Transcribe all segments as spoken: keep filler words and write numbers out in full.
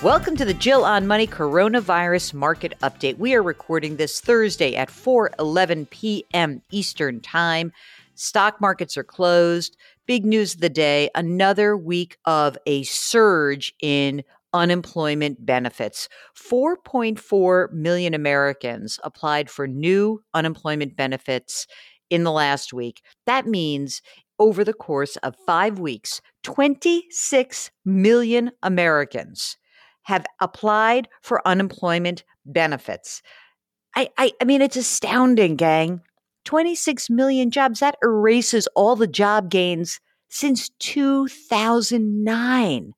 Welcome to the Jill on Money Coronavirus Market Update. We are recording this Thursday at four eleven p.m. Eastern Time. Stock markets are closed. Big news of the day, another week of a surge in unemployment benefits. four point four million Americans applied for new unemployment benefits in the last week. That means over the course of five weeks, twenty-six million Americans have applied for unemployment benefits. I, I, I mean, it's astounding, gang. twenty-six million jobs. That erases all the job gains since two thousand nine.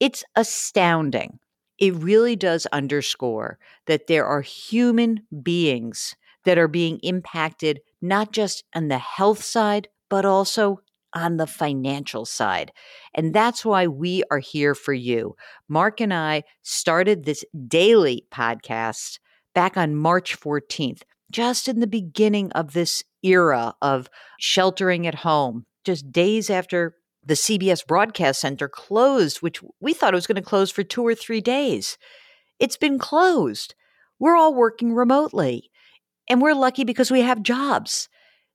It's astounding. It really does underscore that there are human beings that are being impacted, not just on the health side, but also on the financial side. And that's why we are here for you. Mark and I started this daily podcast back on March fourteenth. Just in the beginning of this era of sheltering at home, just days after the C B S Broadcast Center closed, which we thought it was going to close for two or three days. It's been closed. We're all working remotely, and we're lucky because we have jobs.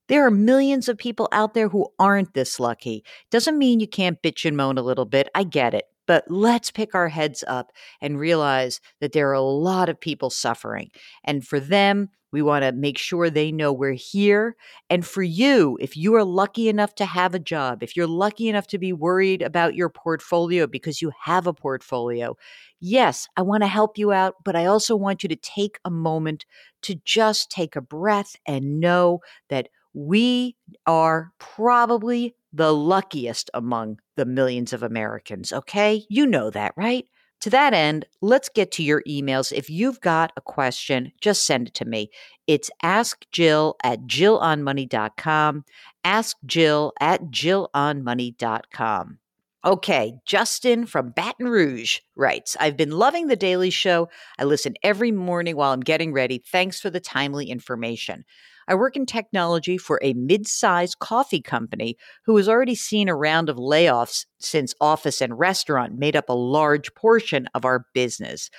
There are millions of people out there who aren't this lucky. Doesn't mean you can't bitch and moan a little bit. I get it. But let's pick our heads up and realize that there are a lot of people suffering. And for them, we want to make sure they know we're here. And for you, if you are lucky enough to have a job, if you're lucky enough to be worried about your portfolio because you have a portfolio, yes, I want to help you out, but I also want you to take a moment to just take a breath and know that we are probably the luckiest among the millions of Americans, okay? You know that, right? To that end, let's get to your emails. If you've got a question, just send it to me. It's askjill at jill on money dot com, askjill at jill on money dot com. Okay, Justin from Baton Rouge writes, I've been loving The Daily Show. I listen every morning while I'm getting ready. Thanks for the timely information. I work in technology for a mid-sized coffee company who has already seen a round of layoffs since office and restaurant made up a large portion of our business.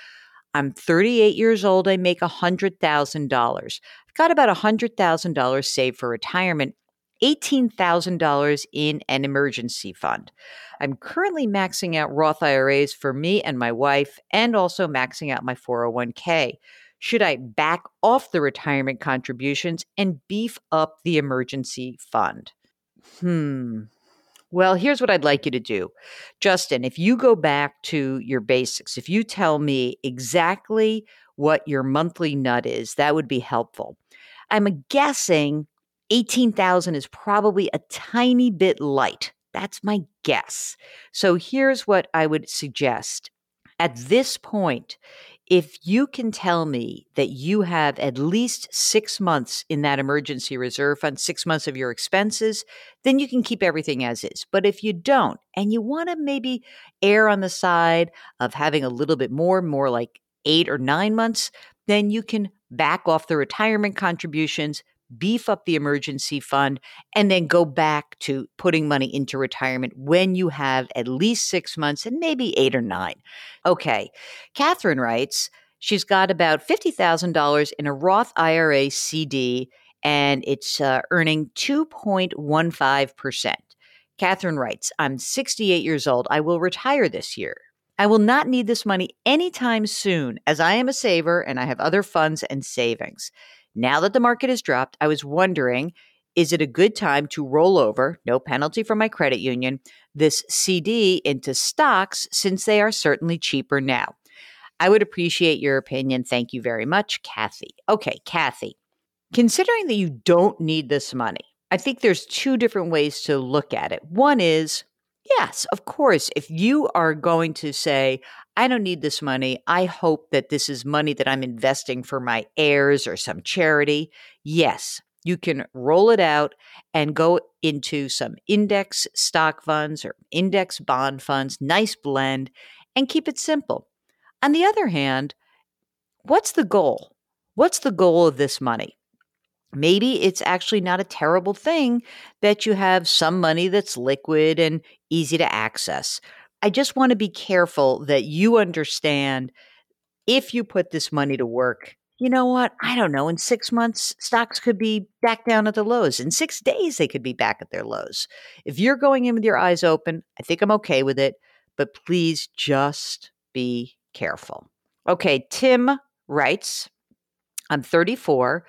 I'm thirty-eight years old. I make one hundred thousand dollars. I've got about one hundred thousand dollars saved for retirement, eighteen thousand dollars in an emergency fund. I'm currently maxing out Roth I R As for me and my wife, and also maxing out my four oh one k. Should I back off the retirement contributions and beef up the emergency fund? Hmm. Well, here's what I'd like you to do. Justin, if you go back to your basics, if you tell me exactly what your monthly nut is, that would be helpful. I'm guessing eighteen thousand dollars is probably a tiny bit light. That's my guess. So here's what I would suggest. At this point, if you can tell me that you have at least six months in that emergency reserve fund, six months of your expenses, then you can keep everything as is. But if you don't, and you want to maybe err on the side of having a little bit more, more like eight or nine months, then you can back off the retirement contributions, beef up the emergency fund, and then go back to putting money into retirement when you have at least six months and maybe eight or nine. Okay. Catherine writes, she's got about fifty thousand dollars in a Roth I R A C D, and it's uh, earning two point one five percent. Catherine writes, I'm sixty-eight years old. I will retire this year. I will not need this money anytime soon, as I am a saver and I have other funds and savings. Now that the market has dropped, I was wondering, is it a good time to roll over, no penalty from my credit union, this C D into stocks since they are certainly cheaper now? I would appreciate your opinion. Thank you very much, Kathy. Okay, Kathy, considering that you don't need this money, I think there's two different ways to look at it. One is, yes, of course, if you are going to say, I don't need this money, I hope that this is money that I'm investing for my heirs or some charity, yes, you can roll it out and go into some index stock funds or index bond funds, nice blend, and keep it simple. On the other hand, what's the goal? What's the goal of this money? Maybe it's actually not a terrible thing that you have some money that's liquid and easy to access. I just want to be careful that you understand if you put this money to work, you know what? I don't know. In six months, stocks could be back down at the lows. In six days, they could be back at their lows. If you're going in with your eyes open, I think I'm okay with it, but please just be careful. Okay. Tim writes, I'm thirty-four.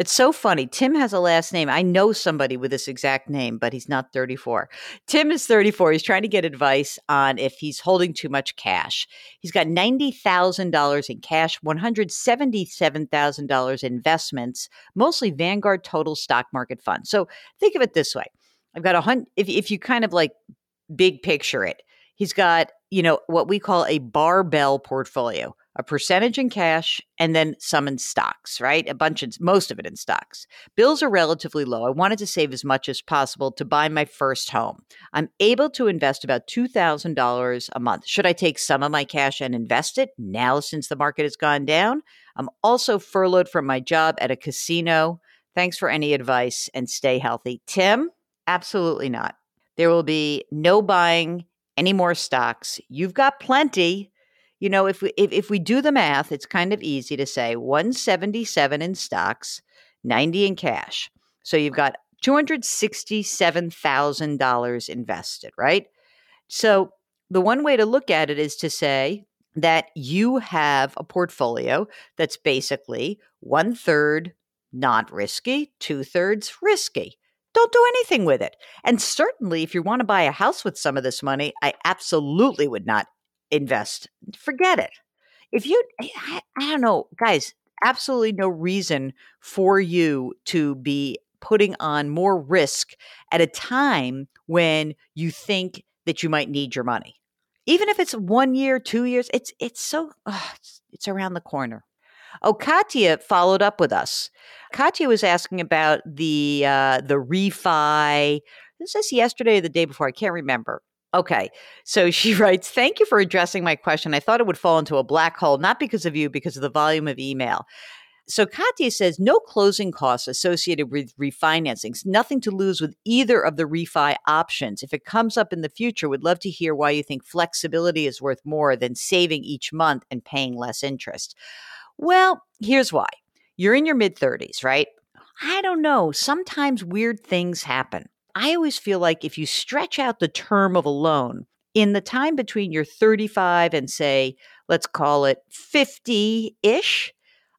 It's so funny. Tim has a last name. I know somebody with this exact name, but he's not thirty-four. Tim is thirty-four. He's trying to get advice on if he's holding too much cash. He's got ninety thousand dollars in cash, one hundred seventy-seven thousand dollars investments, mostly Vanguard Total Stock Market Fund. So think of it this way. I've got a hundred, if, if you kind of like big picture it, he's got, you know, what we call a barbell portfolio. A percentage in cash, and then some in stocks, right? A bunch of, most of it in stocks. Bills are relatively low. I wanted to save as much as possible to buy my first home. I'm able to invest about two thousand dollars a month. Should I take some of my cash and invest it now since the market has gone down? I'm also furloughed from my job at a casino. Thanks for any advice and stay healthy. Tim, absolutely not. There will be no buying any more stocks. You've got plenty. You know, if we if, if we do the math, it's kind of easy to say one hundred seventy-seven in stocks, ninety in cash. So you've got two hundred sixty-seven thousand dollars invested, right? So the one way to look at it is to say that you have a portfolio that's basically one third not risky, two thirds risky. Don't do anything with it. And certainly if you want to buy a house with some of this money, I absolutely would not invest. Forget it. If you, I, I don't know, guys, absolutely no reason for you to be putting on more risk at a time when you think that you might need your money. Even if it's one year, two years, it's, it's so, oh, it's, it's around the corner. Oh, Katya followed up with us. Katya was asking about the, uh, the refi. This is yesterday or the day before. I can't remember. Okay. So she writes, thank you for addressing my question. I thought it would fall into a black hole, not because of you, because of the volume of email. So Katya says, no closing costs associated with refinancings, nothing to lose with either of the refi options. If it comes up in the future, would love to hear why you think flexibility is worth more than saving each month and paying less interest. Well, here's why. You're in your mid-thirties, right? I don't know. Sometimes weird things happen. I always feel like if you stretch out the term of a loan in the time between your thirty-five and say, let's call it fifty-ish,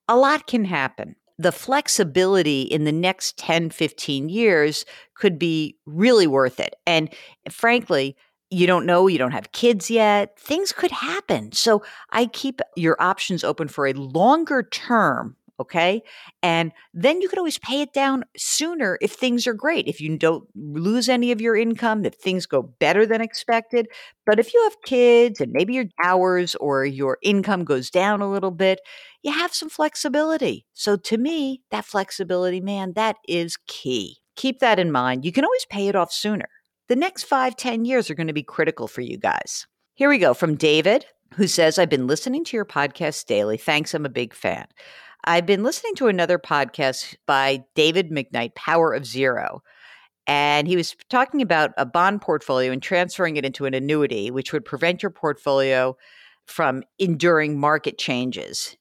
a lot can happen. The flexibility in the next ten, fifteen years could be really worth it. And frankly, you don't know, you don't have kids yet. Things could happen. So I keep your options open for a longer term. Okay. And then you can always pay it down sooner if things are great, if you don't lose any of your income, if things go better than expected. But if you have kids and maybe your hours or your income goes down a little bit, you have some flexibility. So to me, that flexibility, man, that is key. Keep that in mind. You can always pay it off sooner. The next five, ten years are going to be critical for you guys. Here we go from David, who says, I've been listening to your podcast daily. Thanks. I'm a big fan. I've been listening to another podcast by David McKnight, Power of Zero, and he was talking about a bond portfolio and transferring it into an annuity, which would prevent your portfolio from enduring market changes.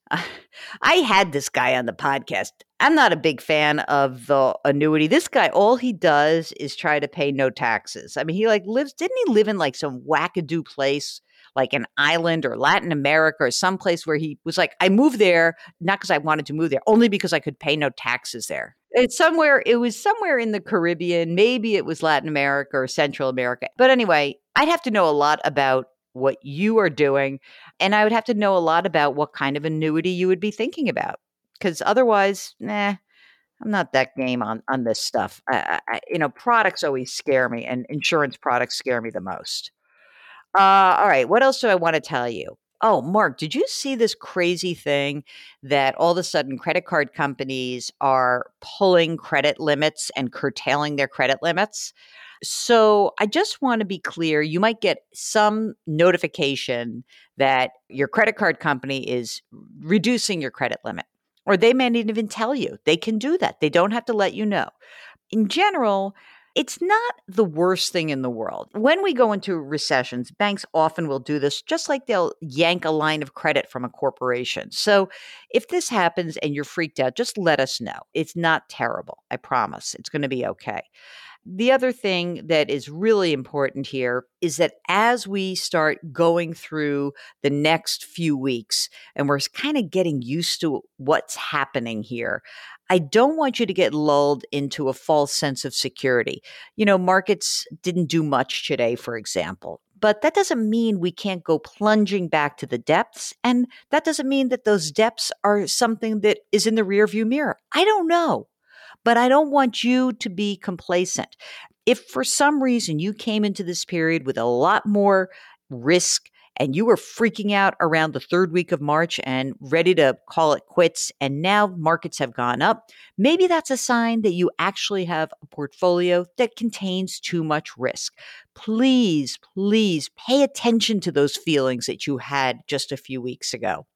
I had this guy on the podcast. I'm not a big fan of the annuity. This guy, all he does is try to pay no taxes. I mean, he like lives, didn't he live in like some wackadoo place? Like an island or Latin America or someplace where he was like, I moved there, not because I wanted to move there, only because I could pay no taxes there. It's somewhere, it was somewhere in the Caribbean. Maybe it was Latin America or Central America. But anyway, I'd have to know a lot about what you are doing. And I would have to know a lot about what kind of annuity you would be thinking about. Because otherwise, nah, I'm not that game on, on this stuff. I, I, you know, products always scare me and insurance products scare me the most. Uh, all right. What else do I want to tell you? Oh, Mark, did you see this crazy thing that all of a sudden credit card companies are pulling credit limits and curtailing their credit limits? So I just want to be clear. You might get some notification that your credit card company is reducing your credit limit, or they may not even tell you. They can do that. They don't have to let you know. In general, It's not the worst thing in the world. When we go into recessions, banks often will do this, just like they'll yank a line of credit from a corporation. So if this happens and you're freaked out, just let us know. It's not terrible. I promise. It's going to be okay. The other thing that is really important here is that as we start going through the next few weeks, and we're kind of getting used to what's happening here, I don't want you to get lulled into a false sense of security. You know, markets didn't do much today, for example. But that doesn't mean we can't go plunging back to the depths. And that doesn't mean that those depths are something that is in the rearview mirror. I don't know. But I don't want you to be complacent. If for some reason you came into this period with a lot more risk and you were freaking out around the third week of March and ready to call it quits, and now markets have gone up, maybe that's a sign that you actually have a portfolio that contains too much risk. Please, please pay attention to those feelings that you had just a few weeks ago.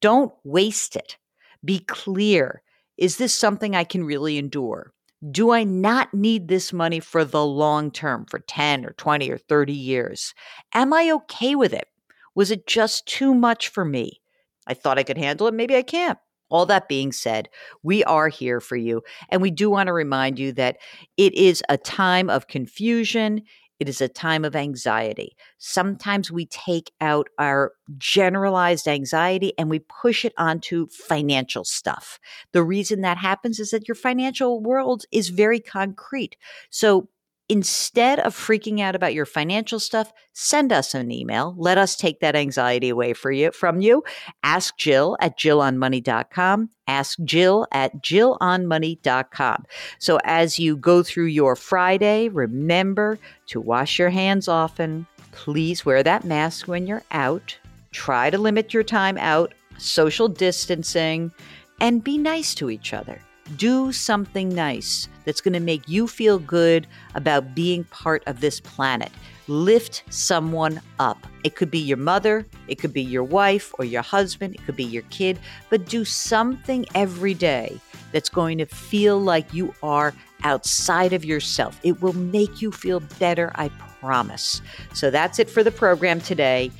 Don't waste it. Be clear. Is this something I can really endure? Do I not need this money for the long term, for ten or twenty or thirty years? Am I okay with it? Was it just too much for me? I thought I could handle it. Maybe I can't. All that being said, we are here for you. And we do want to remind you that it is a time of confusion. It is a time of anxiety. Sometimes we take out our generalized anxiety and we push it onto financial stuff. The reason that happens is that your financial world is very concrete. So instead of freaking out about your financial stuff, send us an email. Let us take that anxiety away for you, from you. Ask Jill at jill on money dot com. Ask Jill at jill on money dot com. So as you go through your Friday, remember to wash your hands often. Please wear that mask when you're out. Try to limit your time out, social distancing, and be nice to each other. Do something nice that's going to make you feel good about being part of this planet. Lift someone up. It could be your mother, it could be your wife or your husband, it could be your kid, but do something every day that's going to feel like you are outside of yourself. It will make you feel better, I promise. So that's it for the program today.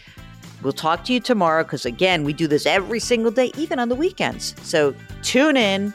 We'll talk to you tomorrow because, again, we do this every single day, even on the weekends. So tune in.